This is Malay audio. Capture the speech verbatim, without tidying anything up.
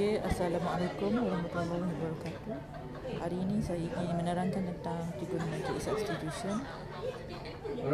Okey, Assalamualaikum warahmatullahi wabarakatuh. Hari ini saya ingin menerangkan tentang trigonometric substitution.